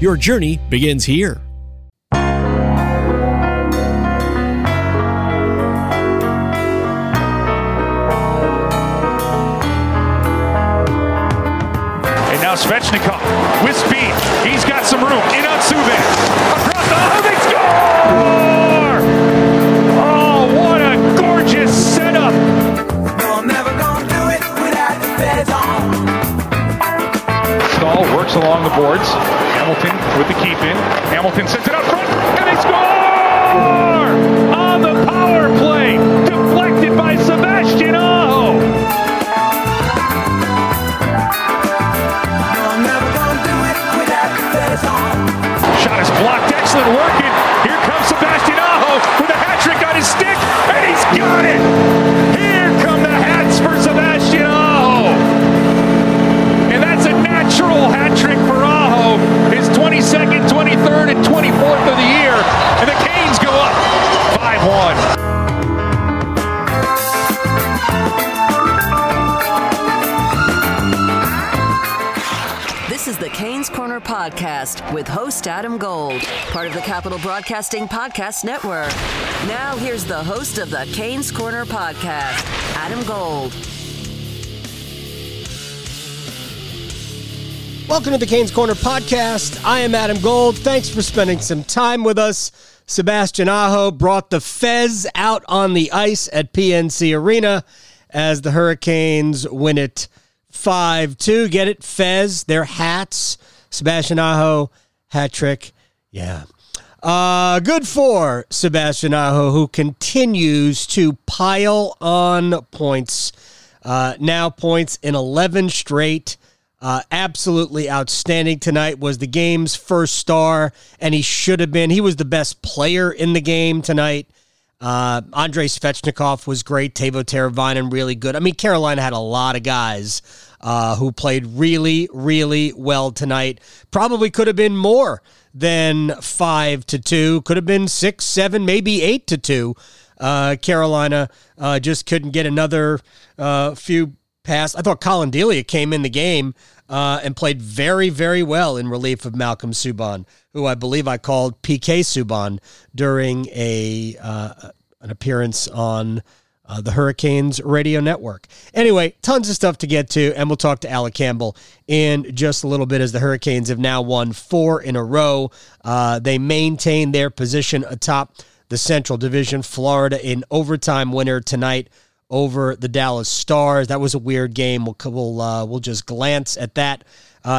Your journey begins here. And now Svechnikov with speed. He's got some room. In on Subban. Across the home. They score! Oh, what a gorgeous setup. We're never going to do it without the feds on. Staal works along the boards. Hamilton with the keep in. Hamilton sends it up front, and they score! On the power play, deflected by Sebastian Aho. I'm never gonna do it without the face on. Shot is blocked, excellent working. Here comes Sebastian Aho with a hat trick on his stick, and he's got it! Here come the hats for Sebastian Aho. And that's a natural hat trick for Aho. His 22nd, 23rd, and 24th of the year, and the Canes go up 5-1. This is the Canes Corner Podcast with host Adam Gold, part of the Capital Broadcasting Podcast Network. Now here's the host of the Canes Corner Podcast, Adam Gold. Welcome to the Canes Corner Podcast. I am Adam Gold. Thanks for spending some time with us. Sebastian Aho brought the Fez out on the ice at PNC Arena as the Hurricanes win it 5-2. Get it? Fez, their hats. Sebastian Aho, hat trick. Yeah. Good for Sebastian Aho, who continues to pile on points. Now points in 11 straight. Absolutely outstanding tonight, was the game's first star, and he should have been. He was the best player in the game tonight. Andrei Svechnikov was great. Teuvo Teräväinen really good. I mean, Carolina had a lot of guys who played really, really well tonight. Probably could have been more than 5-2. Could have been 6, 7, maybe 8-2. Carolina just couldn't get another few pass. I thought Colin Delia came in the game and played very, very well in relief of Malcolm Subban, who I believe I called PK Subban during an appearance on the Hurricanes radio network. Anyway, tons of stuff to get to, and we'll talk to Alec Campbell in just a little bit as the Hurricanes have now won 4 in a row. They maintain their position atop the Central Division. Florida in overtime winner tonight over the Dallas Stars. That was a weird game. We'll just glance at that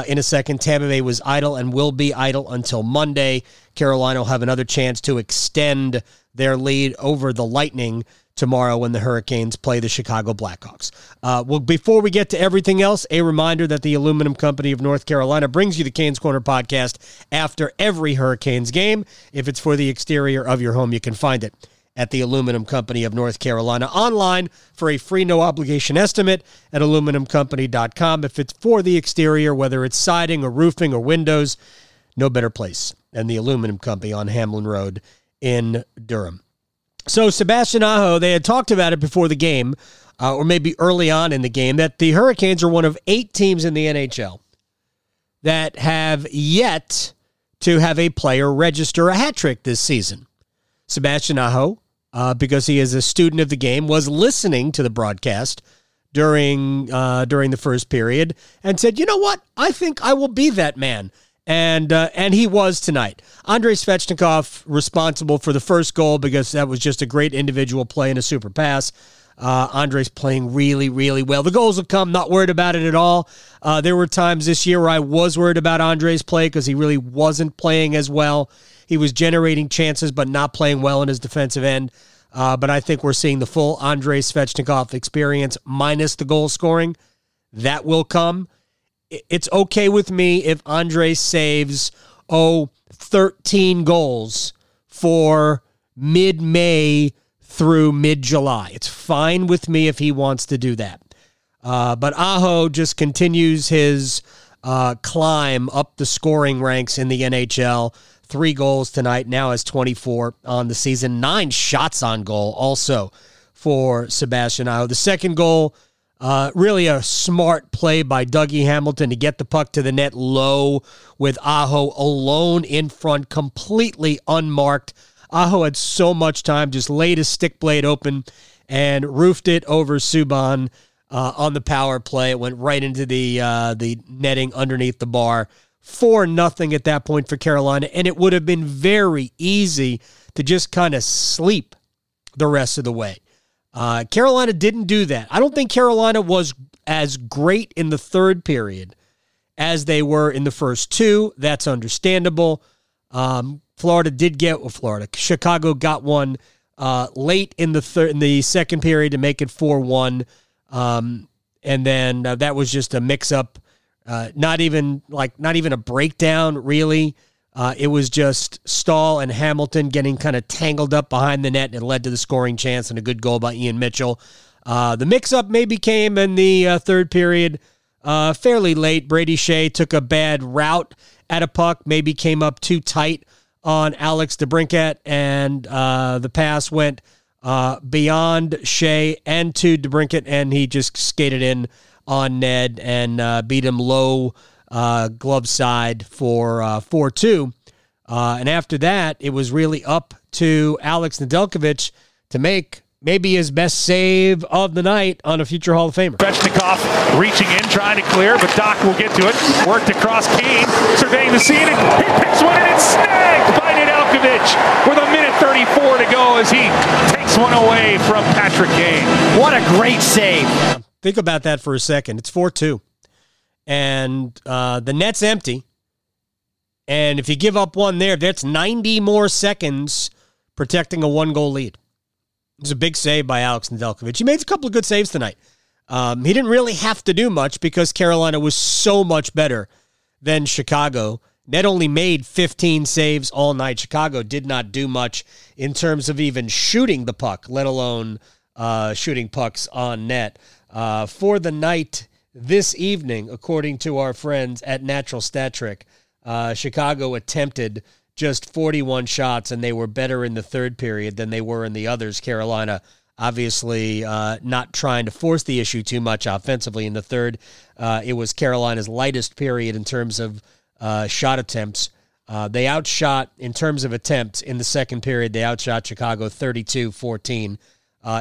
in a second. Tampa Bay was idle and will be idle until Monday. Carolina will have another chance to extend their lead over the Lightning tomorrow when the Hurricanes play the Chicago Blackhawks. Well, before we get to everything else, a reminder that the Aluminum Company of North Carolina brings you the Canes Corner Podcast after every Hurricanes game. If it's for the exterior of your home, you can find it at the Aluminum Company of North Carolina online for a free no-obligation estimate at aluminumcompany.com. If it's for the exterior, whether it's siding or roofing or windows, no better place than the Aluminum Company on Hamlin Road in Durham. So Sebastian Aho, they had talked about it before the game, or maybe early on in the game, that the Hurricanes are one of 8 teams in the NHL that have yet to have a player register a hat trick this season. Sebastian Aho, because he is a student of the game, was listening to the broadcast during the first period and said, you know what? I think I will be that man. And he was tonight. Andrei Svechnikov responsible for the first goal because that was just a great individual play and a super pass. Andrei's playing really, really well. The goals have come, not worried about it at all. There were times this year where I was worried about Andrei's play because he really wasn't playing as well. He was generating chances but not playing well in his defensive end. But I think we're seeing the full Andrei Svechnikov experience minus the goal scoring. That will come. It's okay with me if Andrei saves 13 goals for mid-May through mid-July. It's fine with me if he wants to do that. But Aho just continues his climb up the scoring ranks in the NHL. 3 goals tonight, now has 24 on the season. 9 shots on goal also for Sebastian Aho. The second goal, really a smart play by Dougie Hamilton to get the puck to the net low with Aho alone in front, completely unmarked. Aho had so much time, just laid his stick blade open and roofed it over Subban on the power play. It went right into the netting underneath the bar. 4-0 at that point for Carolina, and it would have been very easy to just kind of sleep the rest of the way. Carolina didn't do that. I don't think Carolina was as great in the third period as they were in the first two. That's understandable. Chicago got one late in the second period to make it 4-1. And then that was just a mix-up. Not even a breakdown, really. It was just Staal and Hamilton getting kind of tangled up behind the net, and it led to the scoring chance and a good goal by Ian Mitchell. The mix-up maybe came in the third period fairly late. Brady Shea took a bad route at a puck, maybe came up too tight on Alex DeBrincat, and the pass went beyond Shea and to DeBrincat, and he just skated in on Ned and beat him low glove side for 4-2. And after that, it was really up to Alex Nedeljkovic to make maybe his best save of the night on a future Hall of Famer. Svechnikov reaching in, trying to clear, but Dach will get to it. Worked across Kane, surveying the scene, and he picks one, and it's snagged by Nedeljkovic with 1:34 to go as he takes one away from Patrick Kane. What a great save. Think about that for a second. It's 4-2. And the net's empty. And if you give up one there, that's 90 more seconds protecting a one-goal lead. It was a big save by Alex Nedeljkovic. He made a couple of good saves tonight. He didn't really have to do much because Carolina was so much better than Chicago. Ned only made 15 saves all night. Chicago did not do much in terms of even shooting the puck, let alone shooting pucks on net. For the night this evening, according to our friends at Natural Stat Trick, Chicago attempted just 41 shots, and they were better in the third period than they were in the others. Carolina, obviously not trying to force the issue too much offensively in the third. It was Carolina's lightest period in terms of shot attempts. They outshot, in terms of attempts, in the second period, they outshot Chicago 32-14.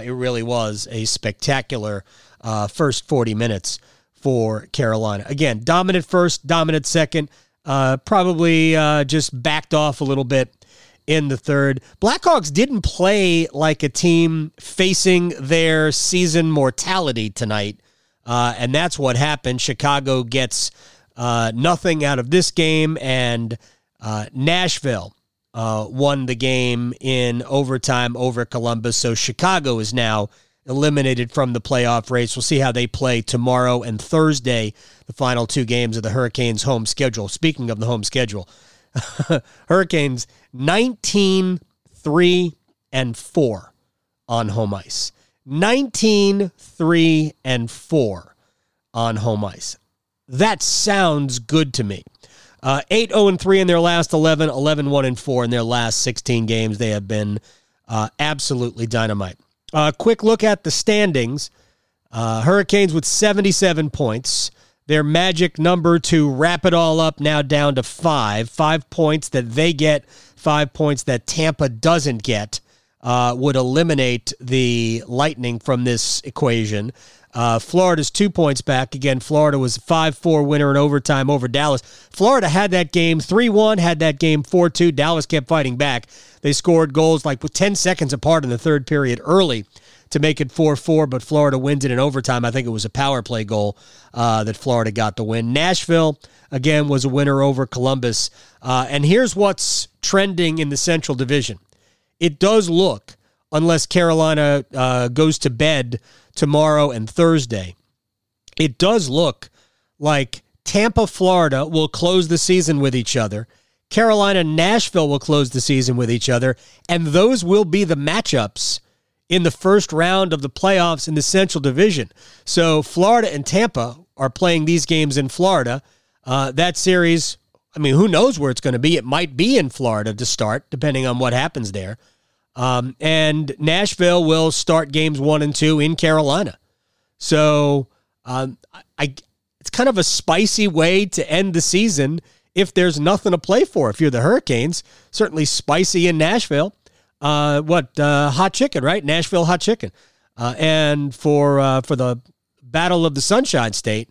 It really was a spectacular first 40 minutes for Carolina. Again, dominant first, dominant second, probably just backed off a little bit in the third. Blackhawks didn't play like a team facing their season mortality tonight, and that's what happened. Chicago gets nothing out of this game, and Nashville won the game in overtime over Columbus. So Chicago is now eliminated from the playoff race. We'll see how they play tomorrow and Thursday, the final two games of the Hurricanes' home schedule. Speaking of the home schedule, Hurricanes 19-3-4 on home ice. 19-3-4 on home ice. That sounds good to me. 8-0-3 in their last 11, 11-1-4 in their last 16 games. They have been absolutely dynamite. Quick look at the standings. Hurricanes with 77 points. Their magic number to wrap it all up now down to 5. 5 points that they get, 5 points that Tampa doesn't get would eliminate the Lightning from this equation. Florida's 2 points back. Again, Florida was a 5-4 winner in overtime over Dallas. Florida had that game 3-1, had that game 4-2. Dallas kept fighting back. They scored goals like with 10 seconds apart in the third period early to make it 4-4, but Florida wins it in overtime. I think it was a power play goal that Florida got the win. Nashville, again, was a winner over Columbus. And here's what's trending in the Central Division. It does look, unless Carolina goes to bed tomorrow and Thursday, it does look like Tampa, Florida will close the season with each other. Carolina and Nashville will close the season with each other, and those will be the matchups in the first round of the playoffs in the Central Division. So Florida and Tampa are playing these games in Florida. That series, I mean, who knows where it's going to be? It might be in Florida to start, depending on what happens there. And Nashville will start games 1 and 2 in Carolina. So it's kind of a spicy way to end the season if there's nothing to play for. If you're the Hurricanes, certainly spicy in Nashville. Hot chicken, right? Nashville hot chicken. And for the Battle of the Sunshine State,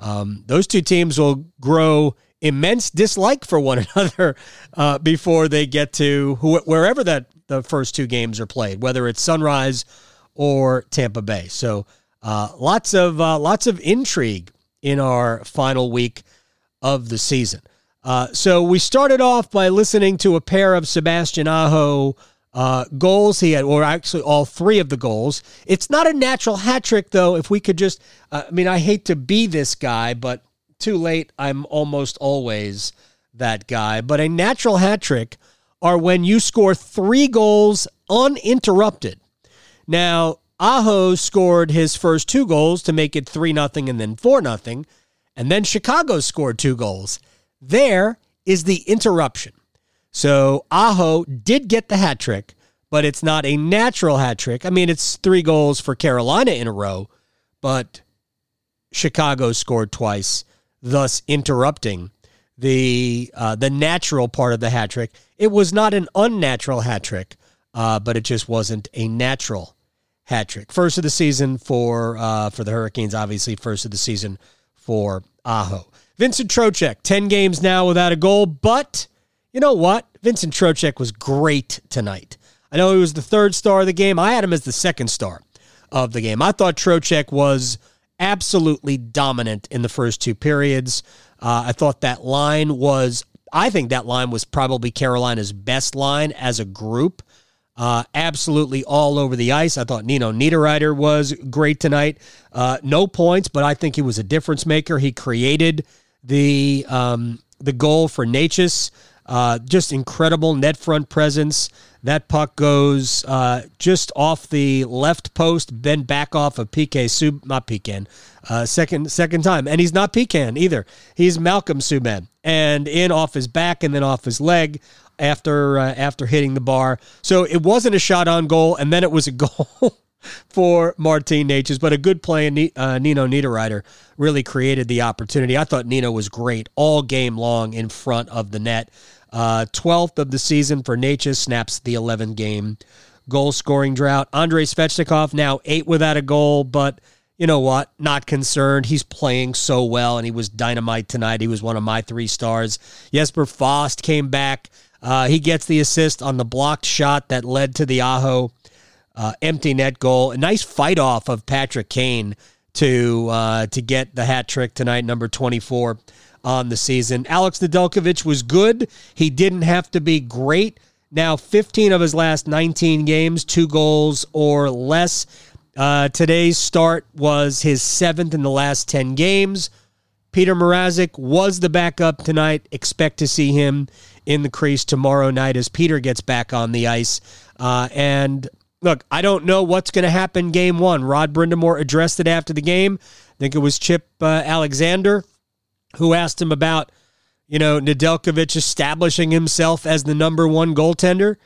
those two teams will grow immense dislike for one another before they get to wherever that the first two games are played, whether it's Sunrise or Tampa Bay. So lots of intrigue in our final week of the season. So we started off by listening to a pair of Sebastian Aho goals. He had, or actually all three of the goals. It's not a natural hat trick, though. If we could just, I mean, I hate to be this guy, but too late, I'm almost always that guy. But a natural hat trick are when you score three goals uninterrupted. Now, Aho scored his first two goals to make it 3-0 and then 4-0. And then Chicago scored two goals. There is the interruption. So Aho did get the hat trick, but it's not a natural hat trick. I mean, it's three goals for Carolina in a row, but Chicago scored twice, thus interrupting the natural part of the hat trick. It was not an unnatural hat trick, but it just wasn't a natural hat trick. First of the season for the Hurricanes, obviously. First of the season for Aho. Vincent Trocheck, 10 games now without a goal, but you know what? Vincent Trocheck was great tonight. I know he was the third star of the game. I had him as the second star of the game. I thought Trocheck was absolutely dominant in the first two periods. I thought that line was, I think that line was probably Carolina's best line as a group. Absolutely all over the ice. I thought Nino Niederreiter was great tonight. No points, but I think he was a difference maker. He created the goal for Necas. Just incredible net front presence. That puck goes just off the left post, then back off of second time. And he's not Pecan either. He's Malcolm Subban. And in off his back and then off his leg after hitting the bar. So it wasn't a shot on goal, and then it was a goal for Martin Necas, but a good play, and Nino Niederreiter really created the opportunity. I thought Nino was great all game long in front of the net. 12th of the season for Necas, snaps the 11-game goal-scoring drought. Andrei Svechnikov now 8 without a goal, but you know what? Not concerned. He's playing so well, and he was dynamite tonight. He was one of my 3 stars. Jesper Fast came back. He gets the assist on the blocked shot that led to the Aho empty net goal. A nice fight off of Patrick Kane to get the hat trick tonight, number 24 on the season. Alex Nedeljkovic was good. He didn't have to be great. Now 15 of his last 19 games, 2 goals or less. Today's start was his 7th in the last 10 games. Peter Mrazek was the backup tonight. Expect to see him in the crease tomorrow night as Peter gets back on the ice. And look, I don't know what's going to happen game one. Rod Brind'Amour addressed it after the game. I think it was Chip Alexander who asked him about, you know, Nedeljkovic establishing himself as the number 1 goaltender.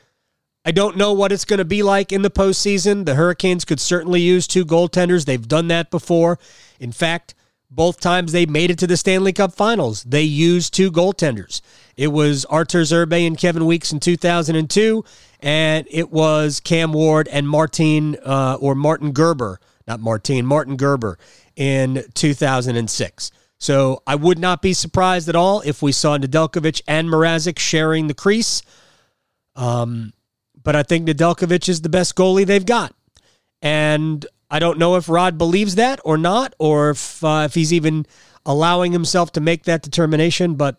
I don't know what it's going to be like in the postseason. The Hurricanes could certainly use 2 goaltenders. They've done that before. In fact, both times they made it to the Stanley Cup Finals, they used 2 goaltenders. It was Artur Zerbe and Kevin Weeks in 2002, and it was Cam Ward and Martin Gerber in 2006. So I would not be surprised at all if we saw Nedeljkovic and Mrazek sharing the crease. But I think Nedeljkovic is the best goalie they've got. And I don't know if Rod believes that or not, or if he's even allowing himself to make that determination. But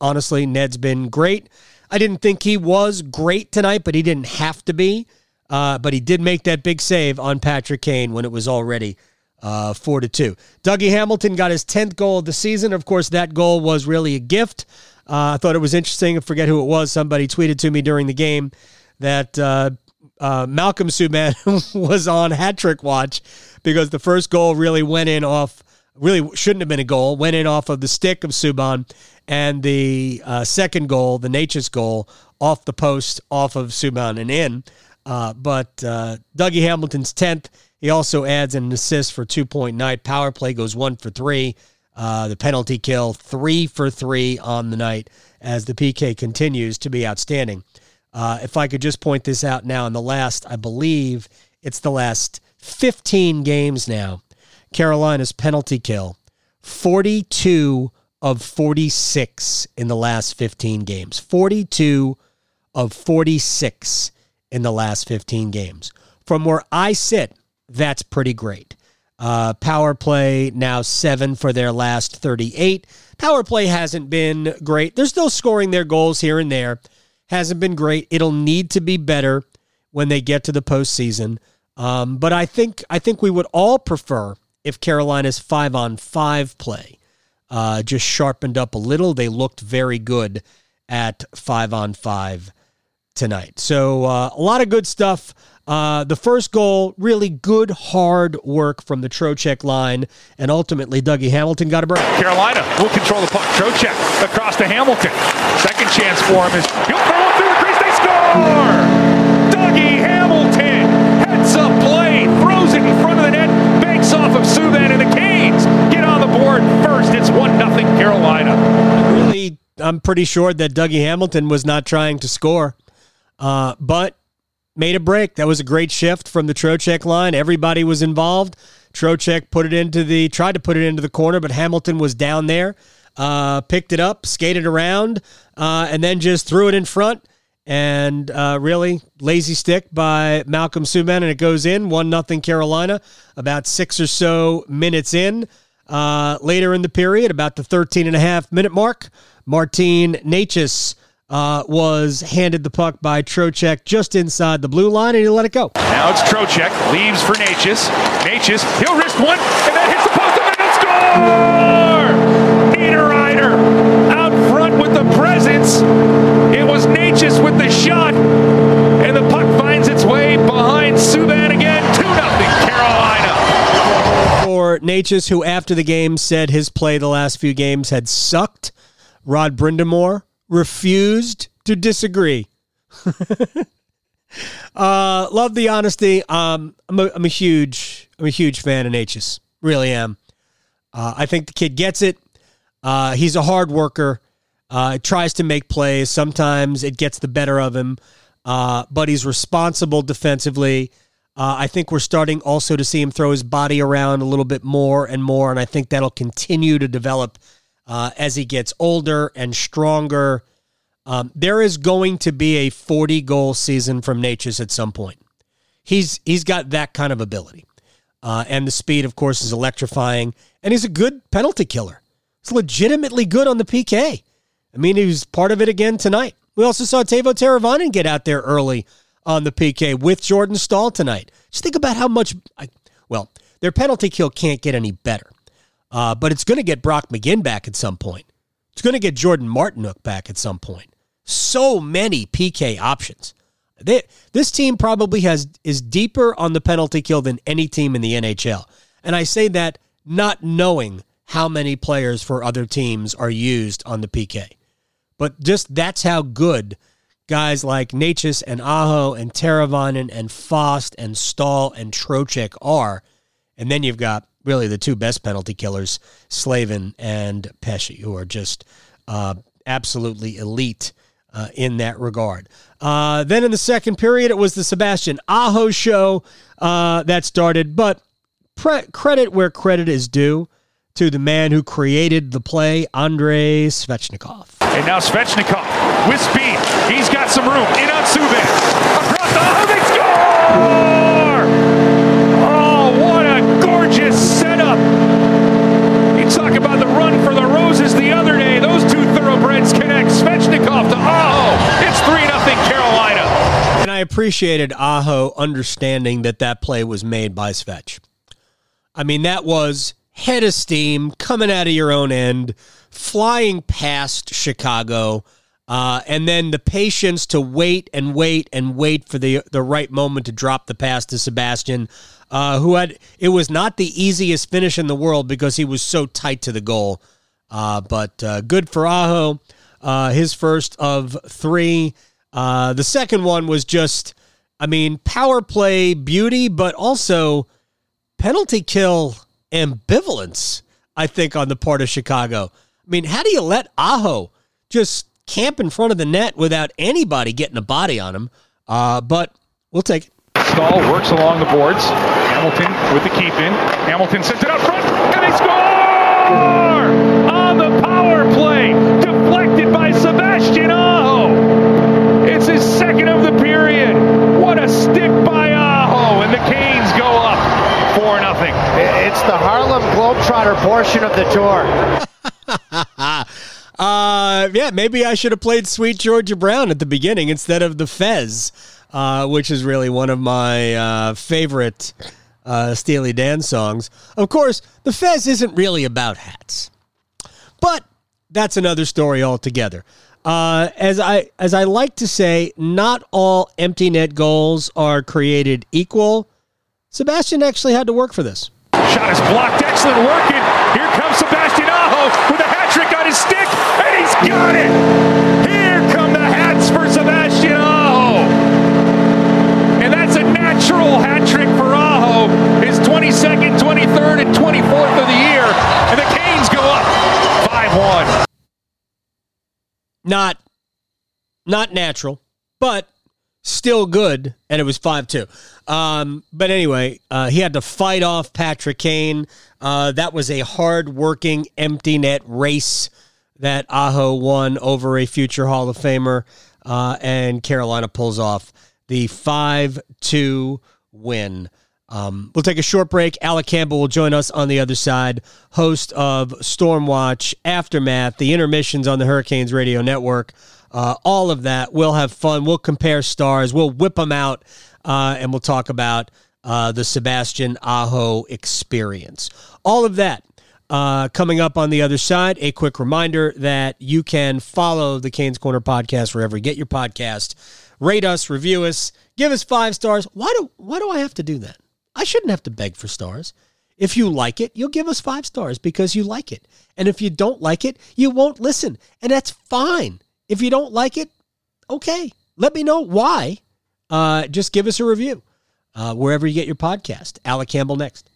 honestly, Ned's been great. I didn't think he was great tonight, but he didn't have to be. But he did make that big save on Patrick Kane when it was already 4-2. Dougie Hamilton got his 10th goal of the season. Of course, that goal was really a gift. I thought it was interesting. I forget who it was. Somebody tweeted to me during the game that Malcolm Subban was on hat trick watch because the first goal really went in off, really shouldn't have been a goal, went in off of the stick of Subban, and the second goal, the Necas goal, off the post, off of Subban and in. But Dougie Hamilton's 10th. He also adds an assist for 2.9. Power play goes 1 for 3. The penalty kill 3 for 3 on the night as the PK continues to be outstanding. If I could just point this out now, in the last, I believe it's the last 15 games now, Carolina's penalty kill, 42 of 46 in the last 15 games. 42 of 46 in the last 15 games. From where I sit, that's pretty great. Power play now 7 for their last 38. Power play hasn't been great. They're still scoring their goals here and there. Hasn't been great. It'll need to be better when they get to the postseason. But I think we would all prefer if Carolina's 5-on-5 play just sharpened up a little. They looked very good at 5-on-5 tonight. So a lot of good stuff. The first goal, really good, hard work from the Trocheck line, and ultimately Dougie Hamilton got a break. Carolina will control the puck. Trocheck across to Hamilton. Second chance for him is he'll throw it through the crease. They score! Dougie Hamilton heads up play, throws it in front of the net, banks off of Subban, and the Canes get on the board first. It's 1-0 Carolina. I'm pretty sure that Dougie Hamilton was not trying to score, but made a break. That was a great shift from the Trocheck line. Everybody was involved. Trocheck tried to put it into the corner, but Hamilton was down there, picked it up, skated around, and then just threw it in front. And really lazy stick by Malcolm Subban, and it goes in. 1-0 Carolina. About 6 or so minutes in, later in the period, about the 13.5-minute mark, Martin Necas was handed the puck by Trocheck just inside the blue line, and he let it go. Now it's Trocheck, leaves for Necas. Necas, he'll wrist one, and that hits the post, and it's score! Niederreiter out front with the presence. It was Necas with the shot, and the puck finds its way behind Subban again. 2-0 Carolina. For Necas, who after the game said his play the last few games had sucked, Rod Brind'Amour refused to disagree. Love the honesty. I'm a huge fan of Necas. Really am. I think the kid gets it. He's a hard worker. Tries to make plays. Sometimes it gets the better of him. But he's responsible defensively. I think we're starting also to see him throw his body around a little bit more and more, and I think that'll continue to develop as he gets older and stronger. There is going to be a 40-goal season from Necas at some point. He's got that kind of ability. And the speed, of course, is electrifying. And he's a good penalty killer. He's legitimately good on the PK. I mean, he was part of it again tonight. We also saw Teuvo Teräväinen get out there early on the PK with Jordan Staal tonight. Just think about how much... their penalty kill can't get any better. But it's going to get Brock McGinn back at some point. It's going to get Jordan Martinook back at some point. So many PK options. This team probably is deeper on the penalty kill than any team in the NHL. And I say that not knowing how many players for other teams are used on the PK. But just that's how good guys like Necas and Aho and Teräväinen and Fast and Staal and Trocheck are. And then you've got really the two best penalty killers, Slavin and Pesci, who are just absolutely elite in that regard. Then in the second period, it was the Sebastian Aho show that started. But credit where credit is due to the man who created the play, Andrei Svechnikov. And now Svechnikov with speed. He's got some room. In on Subban. Across the Aho, they score! Oh, what a gorgeous setup. You talk about the run for the Roses the other day. Those two thoroughbreds connect. Svechnikov to Aho. It's 3-0 Carolina. And I appreciated Aho understanding that play was made by Svech. I mean, that was head of steam coming out of your own end, flying past Chicago, and then the patience to wait for the right moment to drop the pass to Sebastian, who had, it was not the easiest finish in the world because he was so tight to the goal. But good for Aho, his first of three. The second one was just, I mean, power play beauty, but also penalty kill ambivalence, I think, on the part of Chicago. I mean, how do you let Aho just camp in front of the net without anybody getting a body on him? But we'll take it. Staal works along the boards. Hamilton with the keep in. Hamilton sends it out front, and they score! On the power play, deflected by Sebastian Aho. It's his second of the period. What a stick by Aho, and the Canes go up 4-0. It's the Harlem Globetrotter portion of the tour. Yeah, maybe I should have played Sweet Georgia Brown at the beginning instead of the Fez, which is really one of my favorite Steely Dan songs. Of course, the Fez isn't really about hats, but that's another story altogether. As I like to say, not all empty net goals are created equal. Sebastian actually had to work for this. Shot is blocked. Excellent working. Here comes Sebastian Aho with a hat trick on his stick, and he's got it. Here come the hats for Sebastian Aho. And that's a natural hat trick for Aho. His 22nd, 23rd, and 24th of the year. And the Canes go up 5-1. Not natural, but still good, and it was 5-2. But anyway, he had to fight off Patrick Kane. That was a hard-working, empty-net race that Aho won over a future Hall of Famer, and Carolina pulls off the 5-2 win. We'll take a short break. Alec Campbell will join us on the other side, host of Stormwatch Aftermath, the intermissions on the Hurricanes Radio Network. All of that. We'll have fun. We'll compare stars. We'll whip them out, and we'll talk about the Sebastian Aho experience. All of that coming up on the other side. A quick reminder that you can follow the Canes Corner podcast wherever you get your podcast. Rate us, review us, give us 5 stars. Why do I have to do that? I shouldn't have to beg for stars. If you like it, you'll give us 5 stars because you like it. And if you don't like it, you won't listen, and that's fine. If you don't like it, okay. Let me know why. Just give us a review wherever you get your podcast. Alec Campbell next.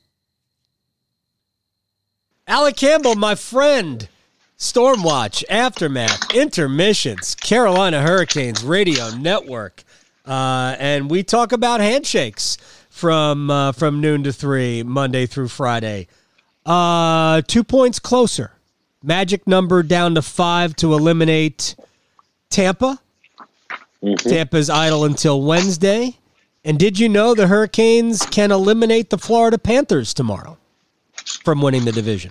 Alec Campbell, my friend. Stormwatch, Aftermath, Intermissions, Carolina Hurricanes Radio Network. And we talk about handshakes from noon to 3, Monday through Friday. 2 points closer. Magic number down to 5 to eliminate Tampa. Mm-hmm. Tampa's idle until Wednesday. And did you know the Hurricanes can eliminate the Florida Panthers tomorrow from winning the division?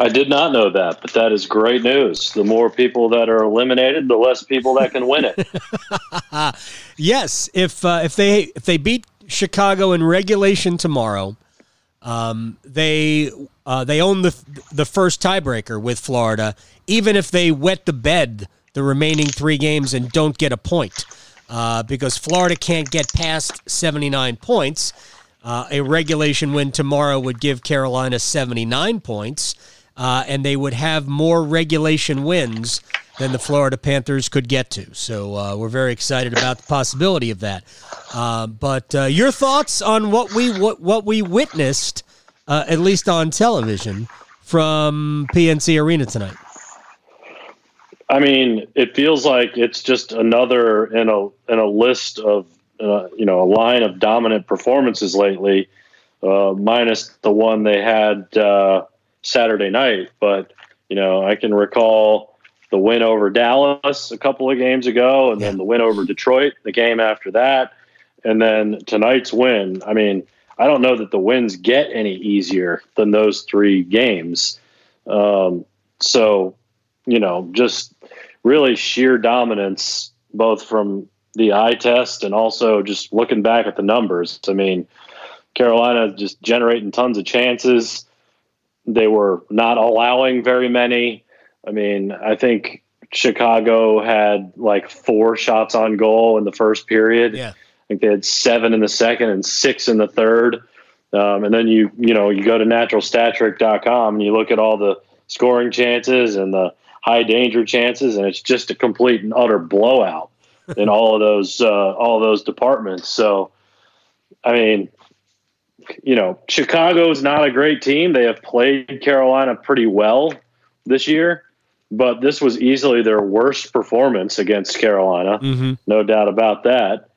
I did not know that, but that is great news. The more people that are eliminated, the less people that can win it. Yes, if they beat Chicago in regulation tomorrow, they own the first tiebreaker with Florida, even if they wet the bed the remaining 3 games and don't get a point, because Florida can't get past 79 points. A regulation win tomorrow would give Carolina 79 points, and they would have more regulation wins than the Florida Panthers could get to. So we're very excited about the possibility of that. But your thoughts on what we witnessed, at least on television, from PNC Arena tonight? I mean, it feels like it's just another in a list of a line of dominant performances lately, minus the one they had Saturday night. But I can recall the win over Dallas a couple of games ago, and then the win over Detroit the game after that, and then tonight's win. I mean, I don't know that the wins get any easier than those 3 games. So, just really sheer dominance, both from the eye test and also just looking back at the numbers. I mean, Carolina just generating tons of chances. They were not allowing very many. I mean, I think Chicago had like 4 shots on goal in the first period. Yeah. I think they had 7 in the second and 6 in the third. And then you go to naturalstattrick.com and you look at all the scoring chances and the high danger chances, and it's just a complete and utter blowout in all of those departments. So, I mean, Chicago is not a great team. They have played Carolina pretty well this year, but this was easily their worst performance against Carolina. Mm-hmm. No doubt about that.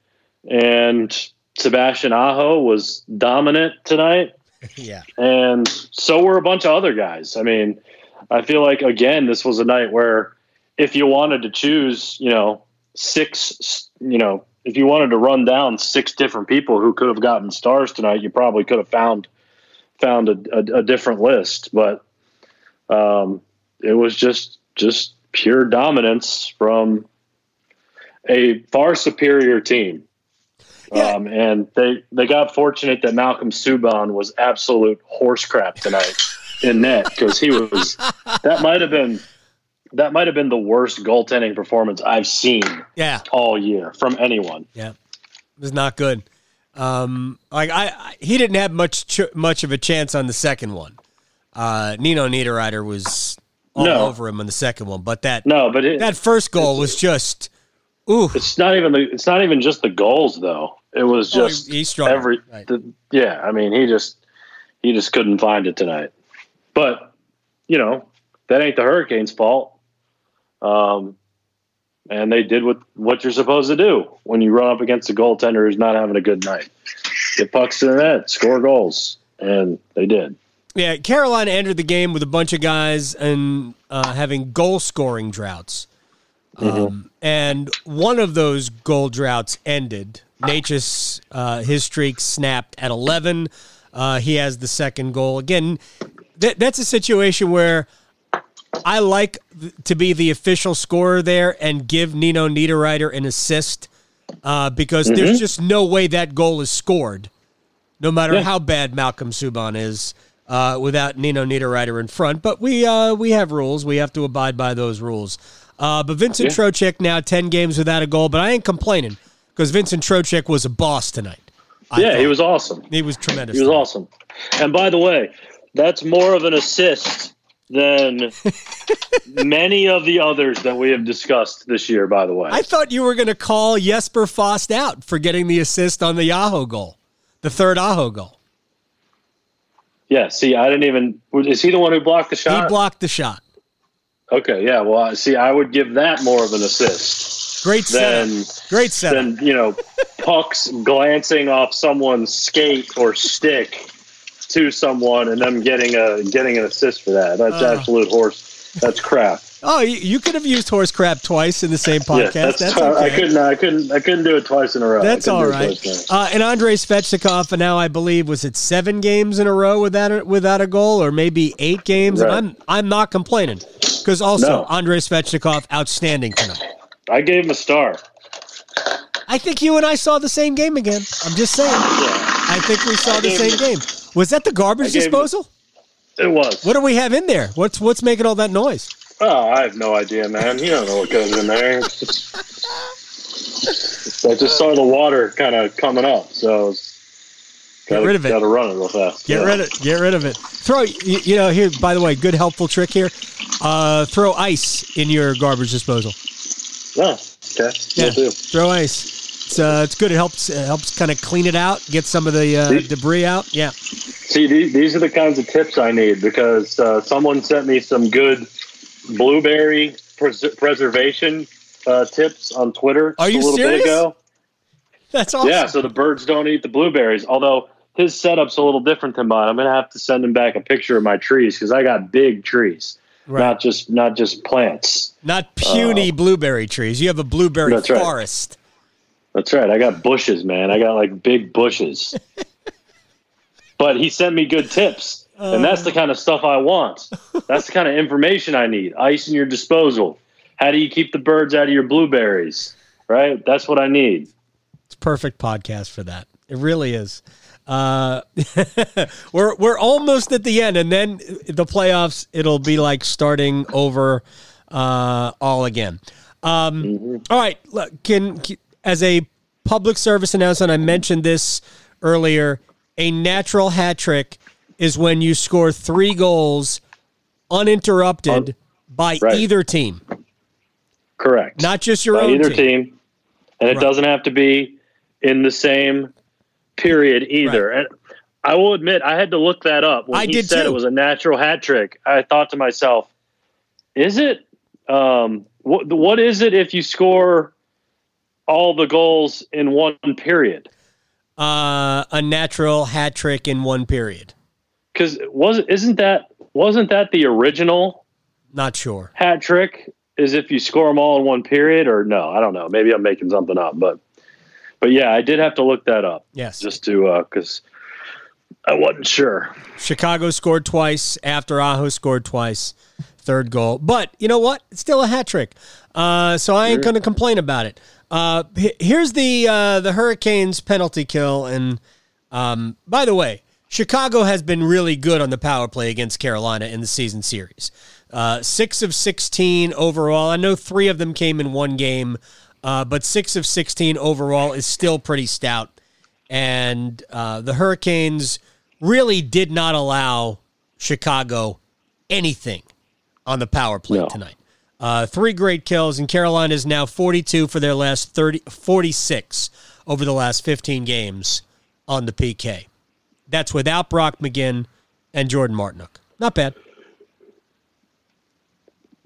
And Sebastian Aho was dominant tonight. Yeah. And so were a bunch of other guys. I mean, I feel like, again, this was a night where if you wanted to choose, if you wanted to run down 6 different people who could have gotten stars tonight, you probably could have found a different list. But it was just pure dominance from a far superior team. Yeah. And they got fortunate that Malcolm Subban was absolute horse crap tonight in net, because that might have been the worst goaltending performance I've seen all year from anyone. Yeah, it was not good. He didn't have much of a chance on the second one. Nino Niederreiter was all over him on the second one, but that first goal was just. Ooh. It's not even just the goals though. It was just every. Right. I mean, he just couldn't find it tonight. But that ain't the Hurricanes' fault. And they did what you're supposed to do when you run up against a goaltender who's not having a good night. Get pucks to the net, score goals, and they did. Yeah, Carolina entered the game with a bunch of guys and having goal scoring droughts. And one of those goal droughts ended. Necas, his streak snapped at 11. He has the second goal. Again, that's a situation where I like to be the official scorer there and give Nino Niederreiter an assist because there's just no way that goal is scored, no matter how bad Malcolm Subban is, without Nino Niederreiter in front. But we have rules. We have to abide by those rules. But Vincent Trocheck now 10 games without a goal, but I ain't complaining because Vincent Trocheck was a boss tonight. I thought he was awesome. He was tremendous. He was awesome. And by the way, that's more of an assist than many of the others that we have discussed this year, by the way. I thought you were going to call Jesper Fast out for getting the assist on the Aho goal, the third Aho goal. Yeah, see, I didn't even – is he the one who blocked the shot? He blocked the shot. Okay, yeah. Well, see, I would give that more of an assist. Great setup. Than, pucks glancing off someone's skate or stick to someone and them getting an assist for that. That's absolute horse. That's crap. Oh, you could have used horse crap twice in the same podcast. Yeah, that's okay. I couldn't do it twice in a row. That's all right. And Andrei Svechnikov, and now I believe was it 7 games in a row without a goal, or maybe 8 games. Right. And I'm not complaining. Because also, Andrei Svechnikov, outstanding tonight. I gave him a star. I think you and I saw the same game again. I'm just saying. Yeah. I think we saw the same game. Was that the garbage disposal? It was. What do we have in there? What's making all that noise? Oh, I have no idea, man. You don't know what goes in there. I just saw the water kind of coming up, so get rid of it. Got to run it real fast. Get rid of it. Throw, here, by the way, good helpful trick here. Throw ice in your garbage disposal. Oh, okay. Yeah, throw ice. It's good. It helps kind of clean it out, get some of the debris out. Yeah. See, these are the kinds of tips I need because someone sent me some good blueberry preservation tips on Twitter a little bit ago. That's awesome. Yeah, so the birds don't eat the blueberries, although his setup's a little different than mine. I'm going to have to send him back a picture of my trees because I got big trees, right. not just plants. Not puny blueberry trees. You have a blueberry forest. Right. That's right. I got bushes, man. I got like big bushes. But he sent me good tips, and that's the kind of stuff I want. That's the kind of information I need. Ice in your disposal. How do you keep the birds out of your blueberries, right? That's what I need. Perfect podcast for that. It really is. We're almost at the end, and then the playoffs, it'll be like starting over all again. All right, look, as a public service announcement, I mentioned this earlier, a natural hat trick is when you score 3 goals uninterrupted by either team. Correct. Not just your own either team. And it doesn't have to be in the same period either. And I will admit, I had to look that up. When he said it was a natural hat trick, I thought to myself, is it what is it if you score all the goals in one period? A natural hat trick in one period. Because wasn't that the original? Not sure. Hat trick is if you score them all in one period, or no? I don't know. Maybe I'm making something up, but yeah, I did have to look that up. Yes, just to because I wasn't sure. Chicago scored twice after Aho scored twice, third goal. But you know what? It's still a hat trick, so I ain't going to complain about it. Here's the Hurricanes penalty kill, and by the way, Chicago has been really good on the power play against Carolina in the season series. 6 of 16 overall. I know 3 of them came in one game, but 6 of 16 overall is still pretty stout. And the Hurricanes really did not allow Chicago anything on the power play tonight. 3 great kills, and Carolina is now 42 for their last 46 over the last 15 games on the PK. That's without Brock McGinn and Jordan Martinook. Not bad.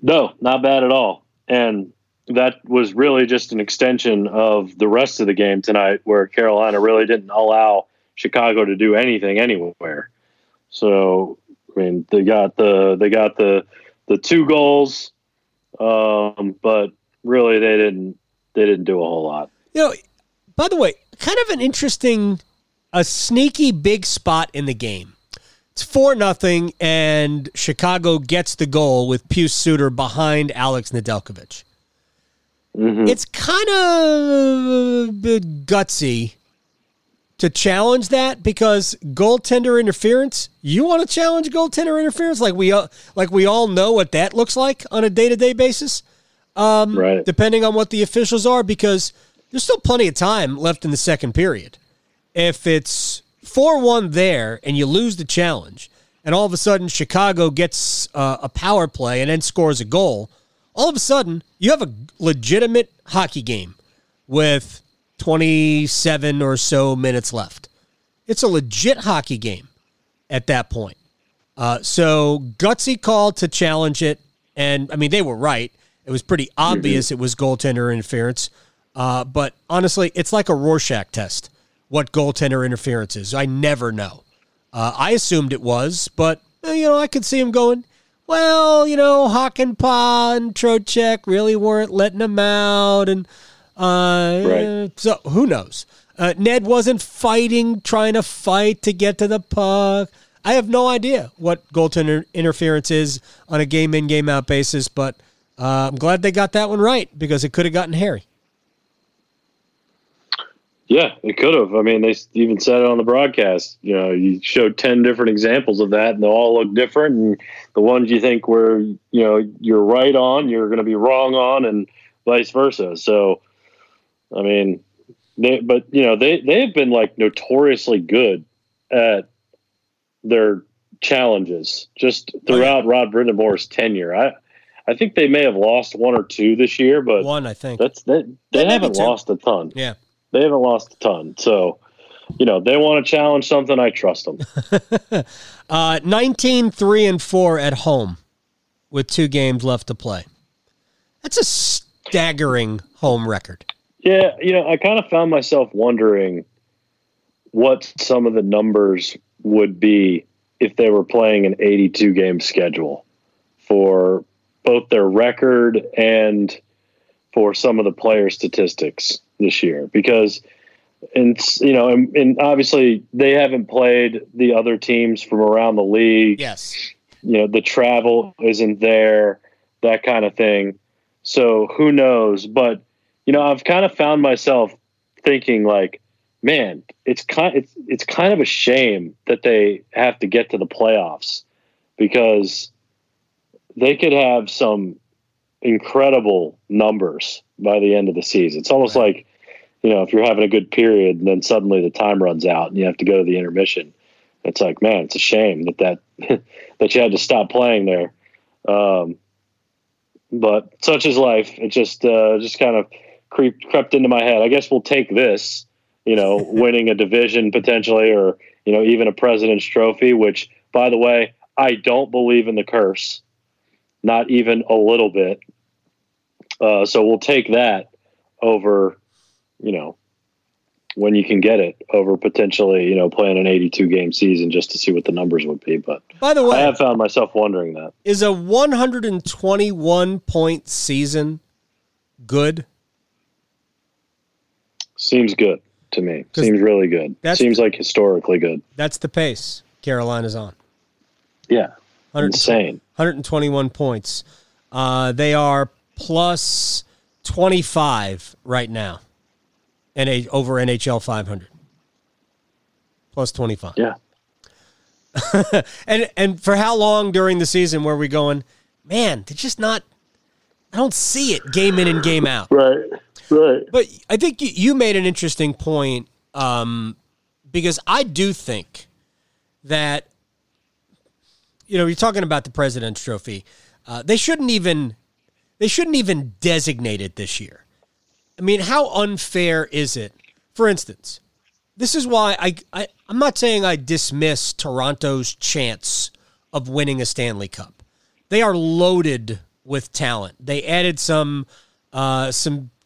No, not bad at all. And that was really just an extension of the rest of the game tonight, where Carolina really didn't allow Chicago to do anything anywhere. So, I mean, they got the 2 goals, but really they didn't do a whole lot. You know, by the way, kind of an interesting. A sneaky big spot in the game. It's 4-0, and Chicago gets the goal with Pius Suter behind Alex Nedeljkovic. Mm-hmm. It's kind of a bit gutsy to challenge that, because goaltender interference, you want to challenge goaltender interference? Like we all know what that looks like on a day-to-day basis, depending on what the officials are, because there's still plenty of time left in the second period. If it's 4-1 there and you lose the challenge, and all of a sudden Chicago gets a power play and then scores a goal, all of a sudden you have a legitimate hockey game with 27 or so minutes left. It's a legit hockey game at that point. So gutsy call to challenge it, and, I mean, they were right. It was pretty obvious it was goaltender interference, but honestly, it's like a Rorschach test. What goaltender interference is. I never know. I assumed it was, but, you know, I could see him going, well, you know, Hakanpää and Trocheck really weren't letting him out. And so who knows? Ned wasn't trying to fight to get to the puck. I have no idea what goaltender interference is on a game in, game out basis, but I'm glad they got that one right, because it could have gotten hairy. Yeah, it could have. I mean, they even said it on the broadcast. You know, you showed 10 different examples of that, and they all look different. And the ones you think were, you know, you're right on, you're going to be wrong on, and vice versa. So, I mean, they have been, like, notoriously good at their challenges just throughout Rod Brind'Amour's tenure. I think they may have lost 1 or 2 this year, but one, I think they haven't lost a ton. Yeah. They haven't lost a ton. So, you know, they want to challenge something, I trust them. 19-3-4 at home with 2 games left to play. That's a staggering home record. Yeah, you know, I kind of found myself wondering what some of the numbers would be if they were playing an 82-game schedule for both their record and for some of the player statistics this year, because, and you know, and obviously they haven't played the other teams from around the league. Yes. You know, the travel isn't there, that kind of thing. So who knows? But, you know, I've kind of found myself thinking, like, man, it's kind of a shame that they have to get to the playoffs, because they could have some incredible numbers by the end of the season. It's almost like, you know, if you're having a good period and then suddenly the time runs out and you have to go to the intermission, it's like, man, it's a shame that that you had to stop playing there. But such is life. It just kind of crept into my head. I guess we'll take this, you know, winning a division potentially, or, you know, even a President's Trophy, which, by the way, I don't believe in the curse, not even a little bit. So we'll take that over, you know, when you can get it, over potentially, you know, playing an 82-game season just to see what the numbers would be. But by the way, I have found myself wondering that. Is a 121-point season good? Seems good to me. Seems really good. Seems like historically good. That's the pace Carolina's on. Yeah. Insane. 121 points. They are plus 25 right now. And over NHL 500, plus 25. Yeah. and for how long during the season were we going, man, they're just not, I don't see it game in and game out. Right. But I think you made an interesting point, because I do think that, you know, you're talking about the President's Trophy. They shouldn't even designate it this year. I mean, how unfair is it? For instance, this is why I'm not saying I dismiss Toronto's chance of winning a Stanley Cup. They are loaded with talent. They added some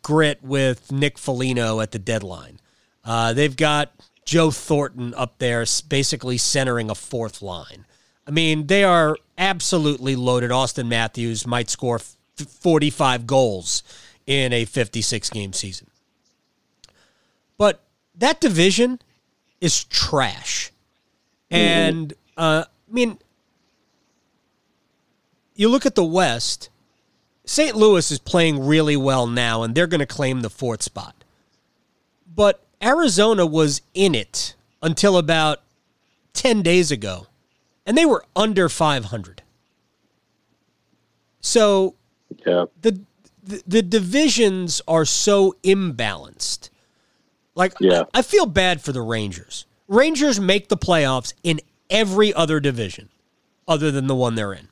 grit with Nick Foligno at the deadline. They've got Joe Thornton up there basically centering a fourth line. I mean, they are absolutely loaded. Austin Matthews might score 45 goals in a 56-game season. But that division is trash. And, I mean, you look at the West, St. Louis is playing really well now, and they're going to claim the fourth spot. But Arizona was in it until about 10 days ago, and they were under 500. So, yeah. The divisions are so imbalanced. Like, yeah. I feel bad for the Rangers. Rangers make the playoffs in every other division other than the one they're in.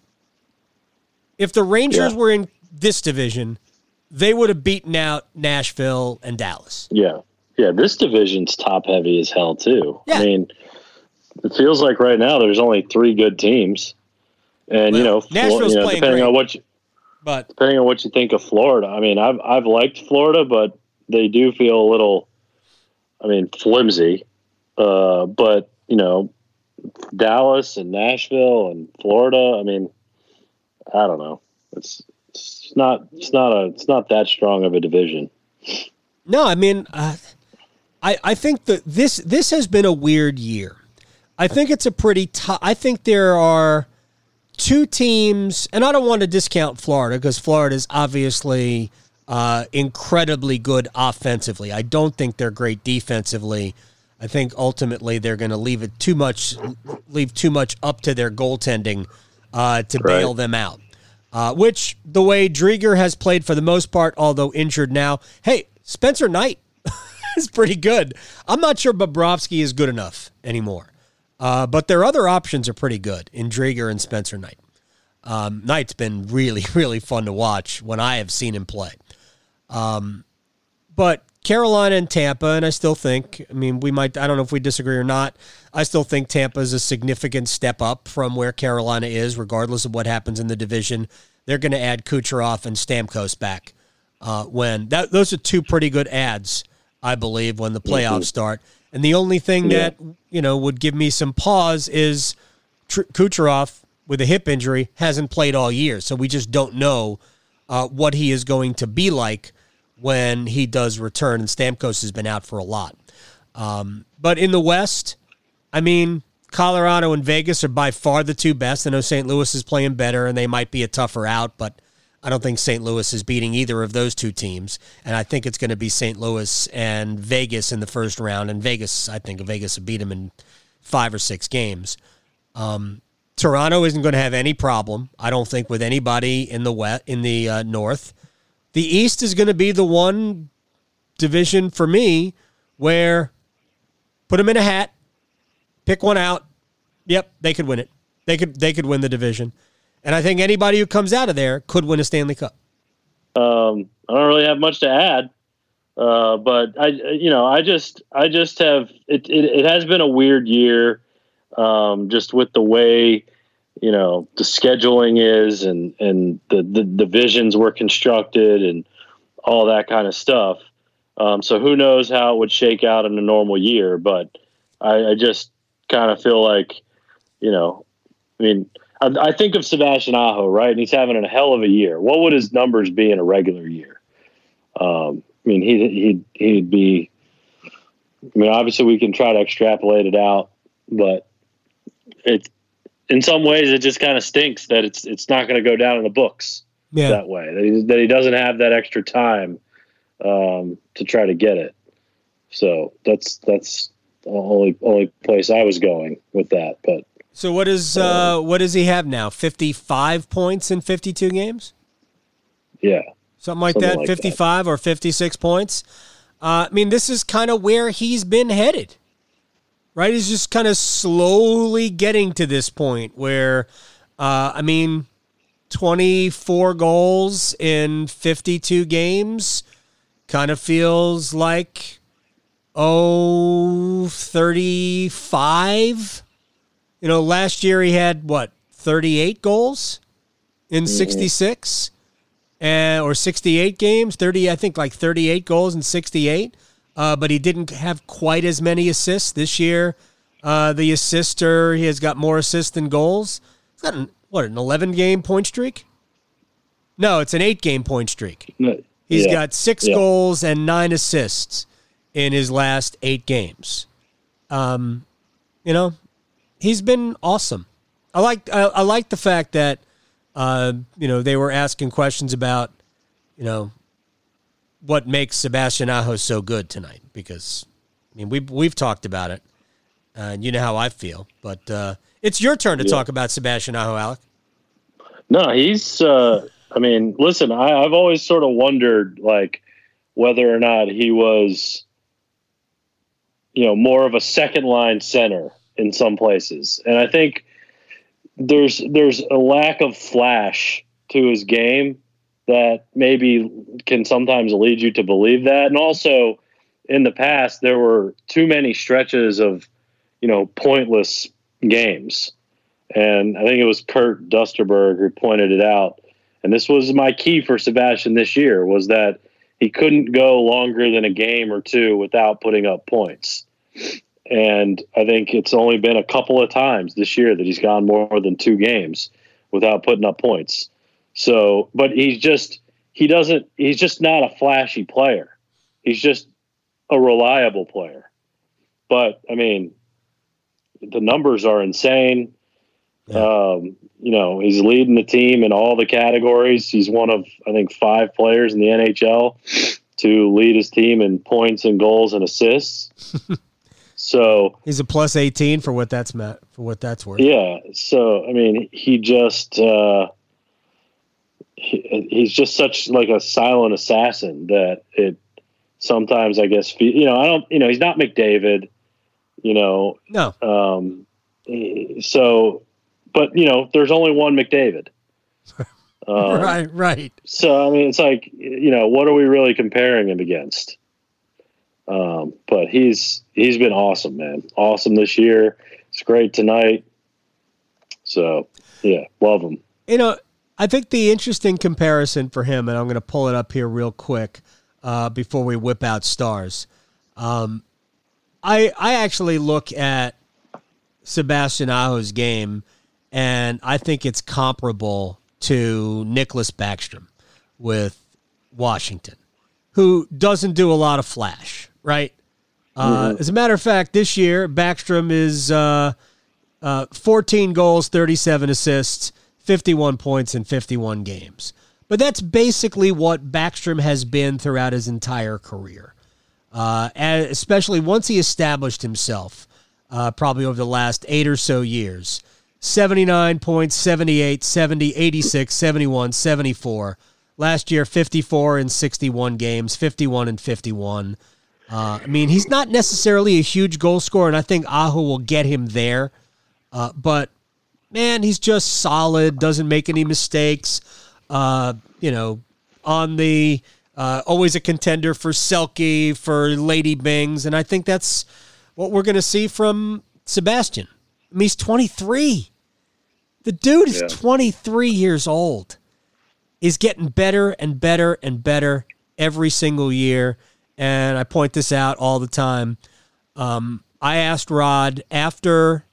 If the Rangers were in this division, they would have beaten out Nashville and Dallas. Yeah. Yeah, this division's top-heavy as hell, too. Yeah. I mean, it feels like right now there's only three good teams. And, well, you know, Nashville's playing depending great. On what you... But depending on what you think of Florida, I mean, I've liked Florida, but they do feel a little, I mean, flimsy. But, you know, Dallas and Nashville and Florida, I mean, I don't know. It's not that strong of a division. No, I mean, I think that this has been a weird year. I think it's a pretty tough. I think there are two teams, and I don't want to discount Florida because Florida is obviously incredibly good offensively. I don't think they're great defensively. I think ultimately they're going to leave too much up to their goaltending to bail them out. Which the way Drieger has played for the most part, although injured now. Hey, Spencer Knight is pretty good. I'm not sure Bobrovsky is good enough anymore. But their other options are pretty good in Drieger and Spencer Knight. Knight's been really, really fun to watch when I have seen him play. But Carolina and Tampa, and I still think, I mean, I don't know if we disagree or not, I still think Tampa is a significant step up from where Carolina is, regardless of what happens in the division. They're going to add Kucherov and Stamkos back. Those are two pretty good adds, I believe, when the playoffs start. And the only thing that, you know, would give me some pause is Kucherov, with a hip injury, hasn't played all year. So we just don't know what he is going to be like when he does return. And Stamkos has been out for a lot. But in the West, I mean, Colorado and Vegas are by far the two best. I know St. Louis is playing better, and they might be a tougher out. But, I don't think St. Louis is beating either of those two teams, and I think it's going to be St. Louis and Vegas in the first round, and Vegas will beat them in 5 or 6 games. Toronto isn't going to have any problem, I don't think, with anybody in the North. The East is going to be the one division for me where put them in a hat, pick one out. Yep, they could win it. They could win the division. And I think anybody who comes out of there could win a Stanley Cup. I don't really have much to add, but I just have it has been a weird year, just with the way the scheduling is and the divisions were constructed and all that kind of stuff. So who knows how it would shake out in a normal year? But I just kind of feel like I think of Sebastian Aho, right? And he's having a hell of a year. What would his numbers be in a regular year? He'd be. I mean, obviously, we can try to extrapolate it out, but it, in some ways, it just kind of stinks that it's not going to go down in the books that way. That he doesn't have that extra time to try to get it. So that's the only place I was going with that, but. So what does he have now? 55 points in 52 games? Yeah. Something like that, like 55 that. Or 56 points. This is kind of where he's been headed, right? He's just kind of slowly getting to this point where, 24 goals in 52 games kind of feels like, 35. Last year he had, 38 goals in 66 or 68 games, 38 goals in 68, but he didn't have quite as many assists. This year, he has got more assists than goals. He's got, an 11-game point streak? No, it's an 8-game point streak. He's got 6 goals and 9 assists in his last 8 games. He's been awesome. I like the fact that they were asking questions about what makes Sebastian Aho so good tonight, because we've talked about it, and you know how I feel. But it's your turn to talk about Sebastian Aho, Alec. No, he's. Listen, I've always sort of wondered whether or not he was more of a second line center in some places. And I think there's a lack of flash to his game that maybe can sometimes lead you to believe that. And also in the past, there were too many stretches of, pointless games. And I think it was Kurt Dusterberg who pointed it out. And this was my key for Sebastian this year, was that he couldn't go longer than a game or two without putting up points. And I think it's only been a couple of times this year that he's gone more than 2 games without putting up points. So, but he's just not a flashy player. He's just a reliable player. But the numbers are insane. Yeah. He's leading the team in all the categories. He's one of, I think, 5 players in the NHL to lead his team in points and goals and assists. So he's a plus 18 for what that's meant, for what that's worth. Yeah. So he just he's just such a silent assassin that it sometimes, I guess, I don't, he's not McDavid, No. But there's only one McDavid. Right. So it's what are we really comparing him against? But he's been awesome, man. Awesome this year. It's great tonight. So, yeah, love him. I think the interesting comparison for him, and I'm going to pull it up here real quick before we whip out stars. I actually look at Sebastian Aho's game, and I think it's comparable to Nicholas Backstrom with Washington, who doesn't do a lot of flash, right? As a matter of fact, this year, Backstrom is 14 goals, 37 assists, 51 points in 51 games. But that's basically what Backstrom has been throughout his entire career, especially once he established himself probably over the last 8 or so years. 79 points, 78, 70, 86, 71, 74. Last year, 54 in 61 games, 51 and 51. I mean, he's not necessarily a huge goal scorer, and I think Aho will get him there. But, man, he's just solid, doesn't make any mistakes. On the always a contender for Selke, for Lady Bings, and I think that's what we're going to see from Sebastian. I mean, he's 23. The dude is 23 years old. He's getting better and better and better every single year, and I point this out all the time. I asked Rod after,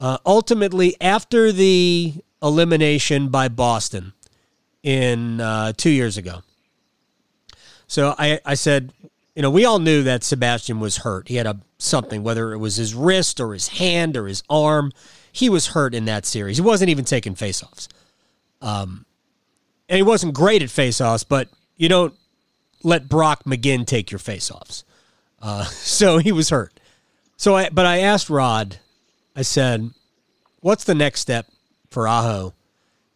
ultimately after the elimination by Boston in 2 years ago. So I said, we all knew that Sebastian was hurt. He had something, whether it was his wrist or his hand or his arm. He was hurt in that series. He wasn't even taking faceoffs. And he wasn't great at faceoffs, but you don't let Brock McGinn take your faceoffs. So he was hurt. But I asked Rod, I said, what's the next step for Aho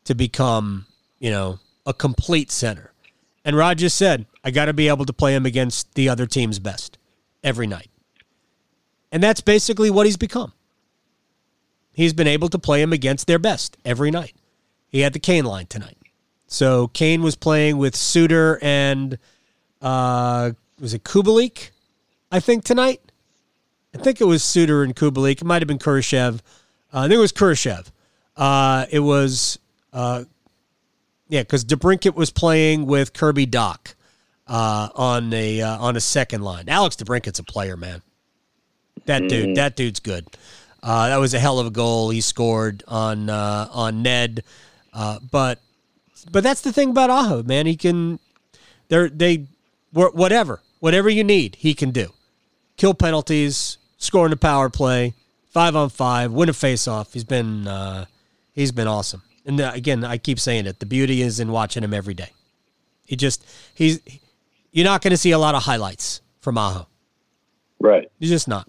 to become a complete center? And Rod just said, I got to be able to play him against the other team's best every night. And that's basically what he's become. He's been able to play him against their best every night. He had the Kane line tonight. So Kane was playing with Suter and, was it Kubalik, I think, tonight? I think it was Suter and Kubalik. It might have been Kurashev. I think it was Kurashev. Yeah, because DeBrincat was playing with Kirby Dach on a second line. Alex DeBrincat's a player, man. That dude's good. That was a hell of a goal he scored on Ned. But that's the thing about Aho, man. He can, whatever you need, he can do. Kill penalties, score in the power play, 5-on-5, win a faceoff. He's been awesome. And again, I keep saying it. The beauty is in watching him every day. You're not going to see a lot of highlights from Aho. Right. You're just not.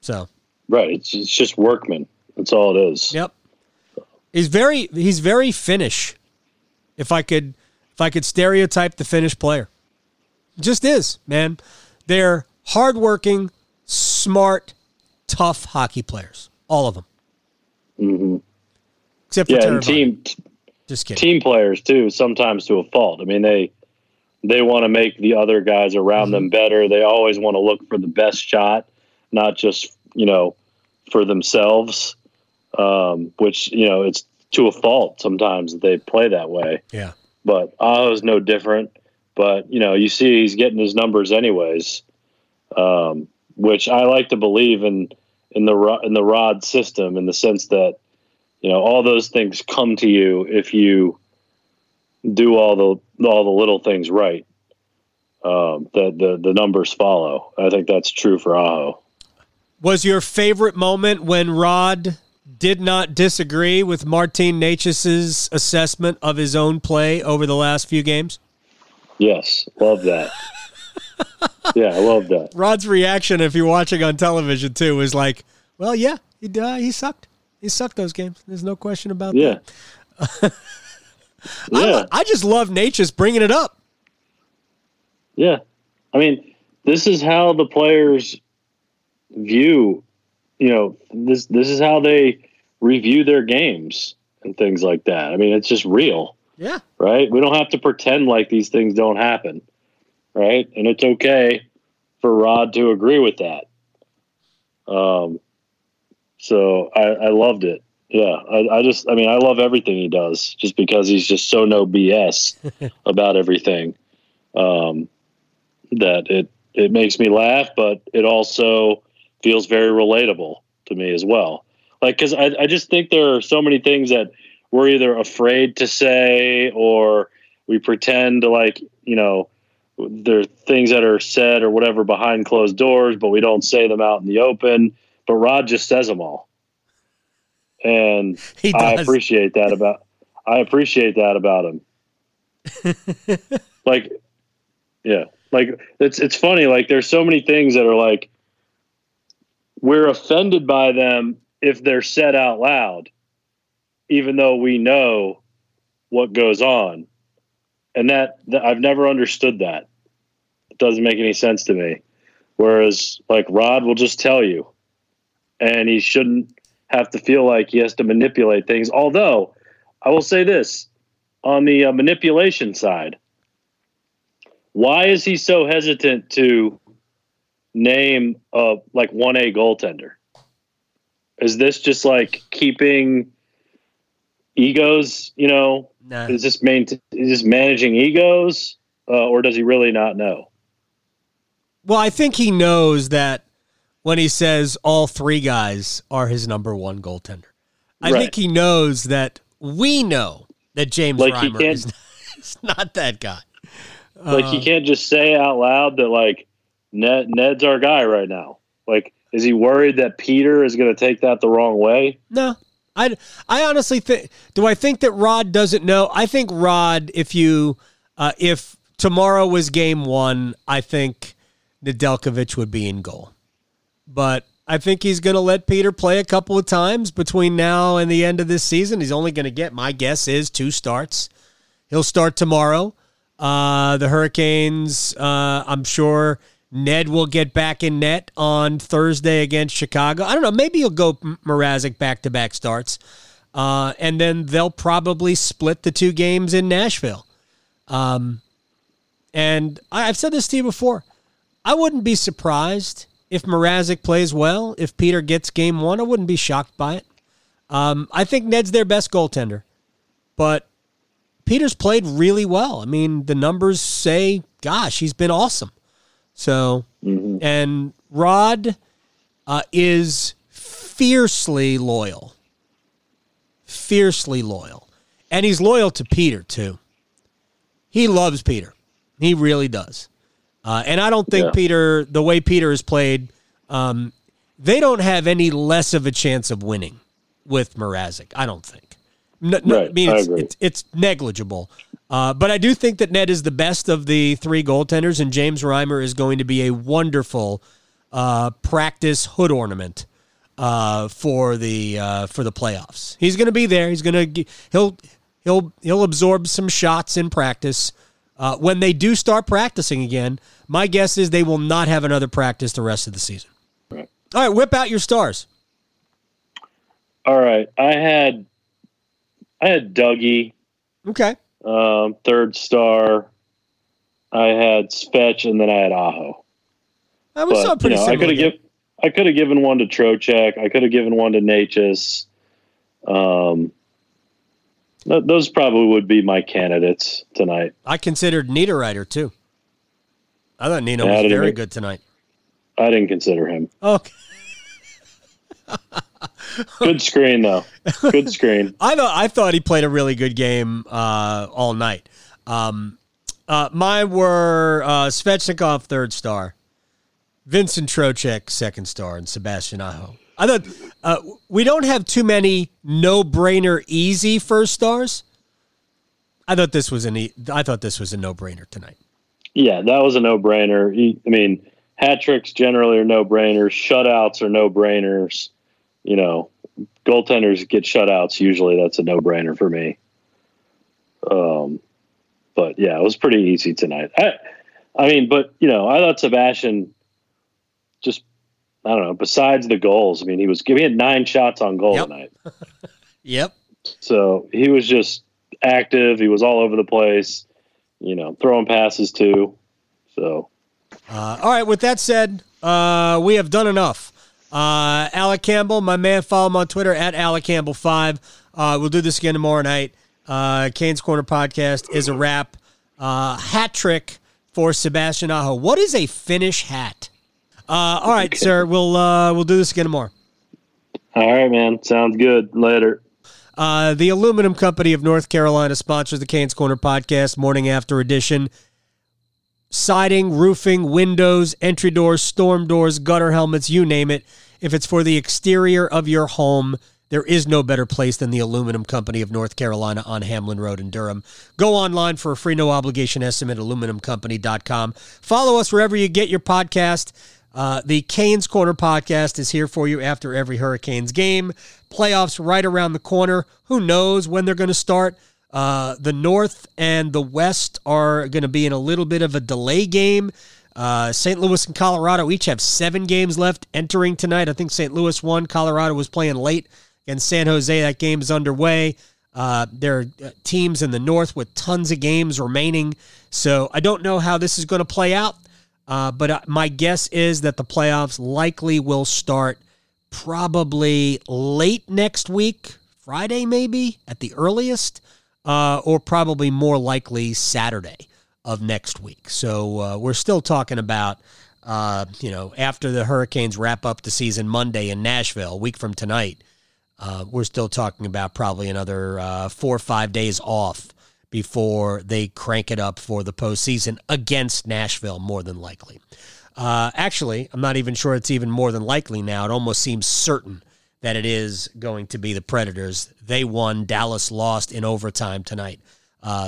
So. Right. It's just workman. That's all it is. Yep. He's very Finnish. If I could stereotype the Finnish player, it just is, man. They're hardworking, smart, tough hockey players. All of them. Mm-hmm. Except for and team players too, sometimes to a fault. I mean, they want to make the other guys around mm-hmm. them better. They always want to look for the best shot, not just for themselves. Which it's to a fault sometimes that they play that way. Yeah, but Aho's no different. But you see, he's getting his numbers anyways, which I like to believe in the Rod system in the sense that. All those things come to you if you do all the little things right. The numbers follow. I think that's true for Aho. Was your favorite moment when Rod did not disagree with Martin Necas's assessment of his own play over the last few games? Yes, love that. Yeah, I love that. Rod's reaction, if you're watching on television too, was like, "Well, yeah, he sucked." He sucked those games. There's no question about that. I just love Necas bringing it up. Yeah. I mean, this is how the players view, this is how they review their games and things like that. I mean, it's just real. Yeah. Right? We don't have to pretend like these things don't happen. Right? And it's okay for Rod to agree with that. So I loved it. Yeah, I love everything he does just because he's just so no BS about everything that it makes me laugh, but it also feels very relatable to me as well. Like, because I just think there are so many things that we're either afraid to say or we pretend to there are things that are said or whatever behind closed doors, but we don't say them out in the open. But Rod just says them all, and I appreciate that about him. Like, yeah, like it's funny. Like, there's so many things that are like, we're offended by them if they're said out loud, even though we know what goes on. And that I've never understood that. It doesn't make any sense to me. Whereas like Rod will just tell you, and he shouldn't have to feel like he has to manipulate things. Although I will say this on the manipulation side, why is he so hesitant to name like 1A goaltender? Is this just like keeping egos, you know? No. Is this managing egos, or does he really not know? Well, I think he knows that when he says all three guys are his number one goaltender. I think he knows that we know that James Reimer is not that guy. Like, he can't just say out loud that, like, Ned's our guy right now. Like, is he worried that Peter is going to take that the wrong way? No. I honestly think – do I think that Rod doesn't know? I think Rod, if tomorrow was game one, I think Nedeljkovic would be in goal. But I think he's going to let Peter play a couple of times between now and the end of this season. He's only going to get, my guess is, 2 starts. He'll start tomorrow. The Hurricanes, I'm sure Ned will get back in net on Thursday against Chicago. I don't know. Maybe he'll go Mrazek back-to-back starts. And then they'll probably split the 2 games in Nashville. And I've said this to you before. I wouldn't be surprised if Mrazek plays well. If Peter gets game one, I wouldn't be shocked by it. I think Ned's their best goaltender. But Peter's played really well. I mean, the numbers say, gosh, he's been awesome. So, and Rod is fiercely loyal. And he's loyal to Peter, too. He loves Peter. He really does. And I don't think Peter, the way Peter has played, they don't have any less of a chance of winning with Mrazek, I don't think. No, I mean, it's negligible. But I do think that Ned is the best of the 3 goaltenders, and James Reimer is going to be a wonderful practice hood ornament for the playoffs. He's going to be there. He's going to he'll absorb some shots in practice. When they do start practicing again, my guess is they will not have another practice the rest of the season. Right. All right, whip out your stars. All right, I had Dougie. Okay. Third star. I had Svech, and then I had Aho. I could have given one to Trocheck. I could have given one to Necas. Those probably would be my candidates tonight. I considered Niederreiter too. I thought Nino was very good tonight. I didn't consider him. Okay. Good screen, though. Good screen. I thought he played a really good game all night. Mine were Svechnikov, third star, Vincent Trocheck, second star, and Sebastian Aho. I thought we don't have too many no-brainer, easy first stars. I thought this was a no-brainer tonight. Yeah, that was a no-brainer. I mean, hat tricks generally are no-brainers. Shutouts are no-brainers. You know, goaltenders get shutouts. Usually that's a no-brainer for me. But, yeah, it was pretty easy tonight. I thought Sebastian just, I don't know, besides the goals, I mean, he had 9 shots on goal tonight. Yep. So he was just active. He was all over the place, you know, throwing passes too. So. All right, with that said, we have done enough. Alec Campbell, my man, follow him on Twitter at AlecCampbell5. We'll do this again tomorrow night. Canes Corner Podcast is a wrap. Hat trick for Sebastian Aho. What is a Finnish hat? All right, sir. We'll do this again tomorrow. All right, man. Sounds good. Later. The Aluminum Company of North Carolina sponsors the Canes Corner Podcast, Morning After Edition. Siding, roofing, windows, entry doors, storm doors, gutter helmets, you name it. If it's for the exterior of your home, There is no better place than the Aluminum Company of North Carolina on Hamlin Road in Durham. Go online for a free no-obligation estimate at aluminumcompany.com. Follow us wherever you get your podcast. The Canes Corner Podcast is here for you after every Hurricanes game. Playoffs right around the corner. Who knows when they're going to start? The North and the West are going to be in a little bit of a delay game. St. Louis and Colorado each have 7 games left entering tonight. I think St. Louis won. Colorado was playing late against San Jose. That game is underway. There are teams in the North with tons of games remaining. So I don't know how this is going to play out. But my guess is that the playoffs likely will start probably late next week, Friday maybe at the earliest, or probably more likely Saturday of next week. So we're still talking about, after the Hurricanes wrap up the season Monday in Nashville, a week from tonight, we're still talking about probably another 4 or 5 days off before they crank it up for the postseason against Nashville, more than likely. Actually, I'm not even sure it's even more than likely now. It almost seems certain that it is going to be the Predators. They won. Dallas lost in overtime tonight.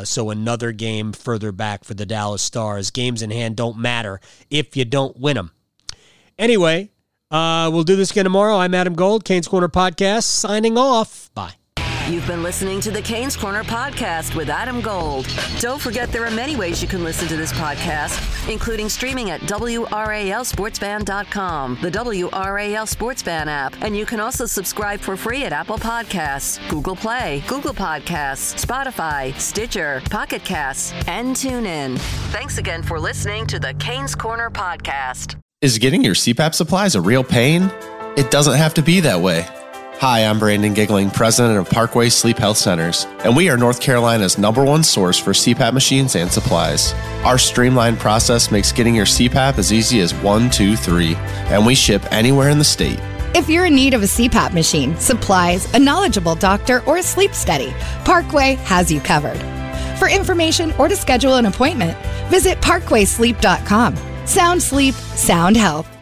So another game further back for the Dallas Stars. Games in hand don't matter if you don't win them. Anyway, we'll do this again tomorrow. I'm Adam Gold, Canes Corner Podcast, signing off. Bye. You've been listening to the Canes Corner Podcast with Adam Gold. Don't forget there are many ways you can listen to this podcast, including streaming at WRALSportsFan.com, the WRAL Sports Fan app, and you can also subscribe for free at Apple Podcasts, Google Play, Google Podcasts, Spotify, Stitcher, Pocket Casts, and TuneIn. Thanks again for listening to the Canes Corner Podcast. Is getting your CPAP supplies a real pain? It doesn't have to be that way. Hi, I'm Brandon Gigling, president of Parkway Sleep Health Centers, and we are North Carolina's #1 source for CPAP machines and supplies. Our streamlined process makes getting your CPAP as easy as 1, 2, 3, and we ship anywhere in the state. If you're in need of a CPAP machine, supplies, a knowledgeable doctor, or a sleep study, Parkway has you covered. For information or to schedule an appointment, visit parkwaysleep.com. Sound sleep, sound health.